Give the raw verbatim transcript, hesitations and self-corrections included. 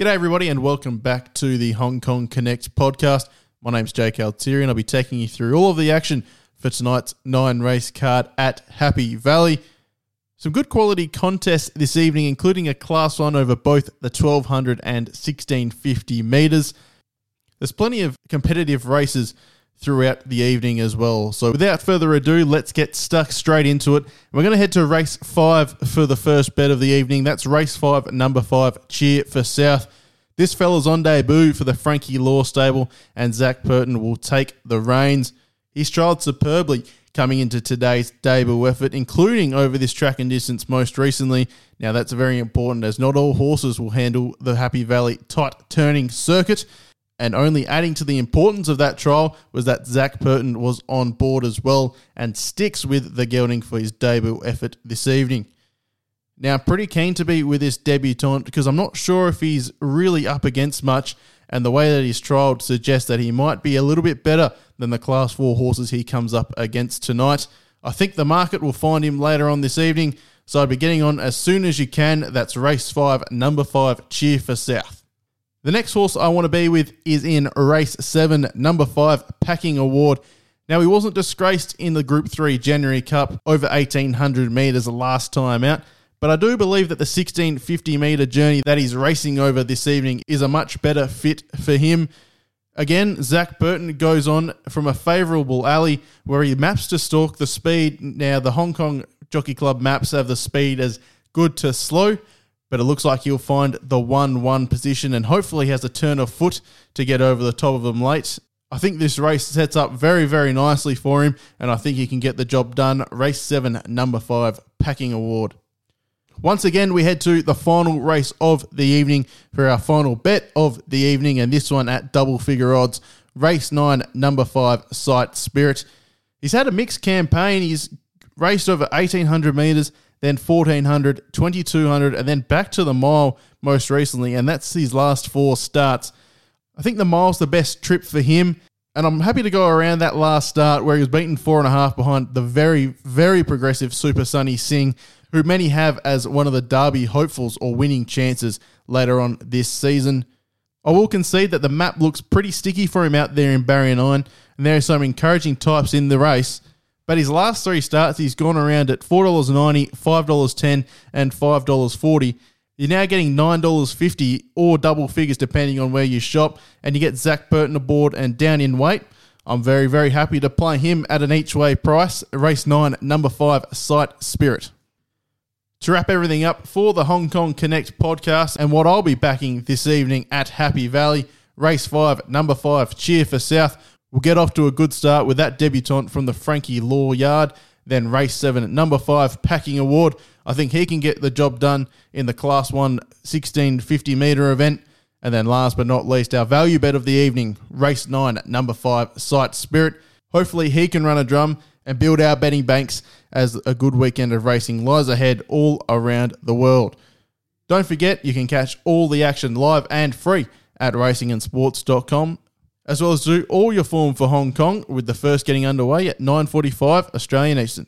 G'day everybody and welcome back to the Hong Kong Connect podcast. My name's Jake Altieri and I'll be taking you through all of the action for tonight's nine race card at Happy Valley. Some good quality contests this evening, including a class one over both the twelve hundred and sixteen fifty metres. There's plenty of competitive races throughout the evening as well. So without further ado, let's get stuck straight into it. We're going to head to race five for the first bet of the evening. That's race five, number five, Cheer for South. This fella's on debut for the Frankie Law Stable, and Zach Purton will take the reins. He's trialled superbly coming into today's debut effort, including over this track and distance most recently. Now that's very important as not all horses will handle the Happy Valley tight turning circuit. And only adding to the importance of that trial was that Zach Purton was on board as well and sticks with the gelding for his debut effort this evening. Now, pretty keen to be with this debutant because I'm not sure if he's really up against much, and the way that he's trialled suggests that he might be a little bit better than the Class four horses he comes up against tonight. I think the market will find him later on this evening, so I'll be getting on as soon as you can. That's race five, number five, Cheer for South. The next horse I want to be with is in race seven, number five, Packing Award. Now, he wasn't disgraced in the Group three January Cup over eighteen hundred metres last time out, but I do believe that the sixteen fifty metre journey that he's racing over this evening is a much better fit for him. Again, Zach Purton goes on from a favourable alley where he maps to stalk the speed. Now, the Hong Kong Jockey Club maps have the speed as good to slow, but it looks like he'll find the one one position and hopefully has a turn of foot to get over the top of him late. I think this race sets up very, very nicely for him, and I think he can get the job done. Race seven, number five, Packing Award. Once again, we head to the final race of the evening for our final bet of the evening, and this one at double figure odds. Race nine, number five, Sight Spirit. He's had a mixed campaign. He's raced over eighteen hundred metres, then fourteen hundred, twenty-two hundred, and then back to the mile most recently, and that's his last four starts. I think the mile's the best trip for him, and I'm happy to go around that last start where he was beaten four and a half behind the very, very progressive Super Sunny Singh, who many have as one of the Derby hopefuls or winning chances later on this season. I will concede that the map looks pretty sticky for him out there in Barrier nine, and there are some encouraging types in the race. But his last three starts, he's gone around at four dollars ninety, five dollars ten and five dollars forty. You're now getting nine dollars fifty or double figures depending on where you shop, and you get Zach Purton aboard and down in weight. I'm very, very happy to play him at an each-way price. Race nine, number five, Sight Spirit. To wrap everything up for the Hong Kong Connect podcast and what I'll be backing this evening at Happy Valley, race five, number five, Cheer for South. We'll get off to a good start with that debutant from the Frankie Law Yard. Then race seven, number five, Packing Award. I think he can get the job done in the Class one sixteen fifty metre event. And then last but not least, our value bet of the evening, race nine, number five, Sight Spirit. Hopefully he can run a drum and build our betting banks as a good weekend of racing lies ahead all around the world. Don't forget, you can catch all the action live and free at racing and sports dot com. as well as do all your form for Hong Kong, with the first getting underway at nine forty-five Australian Eastern.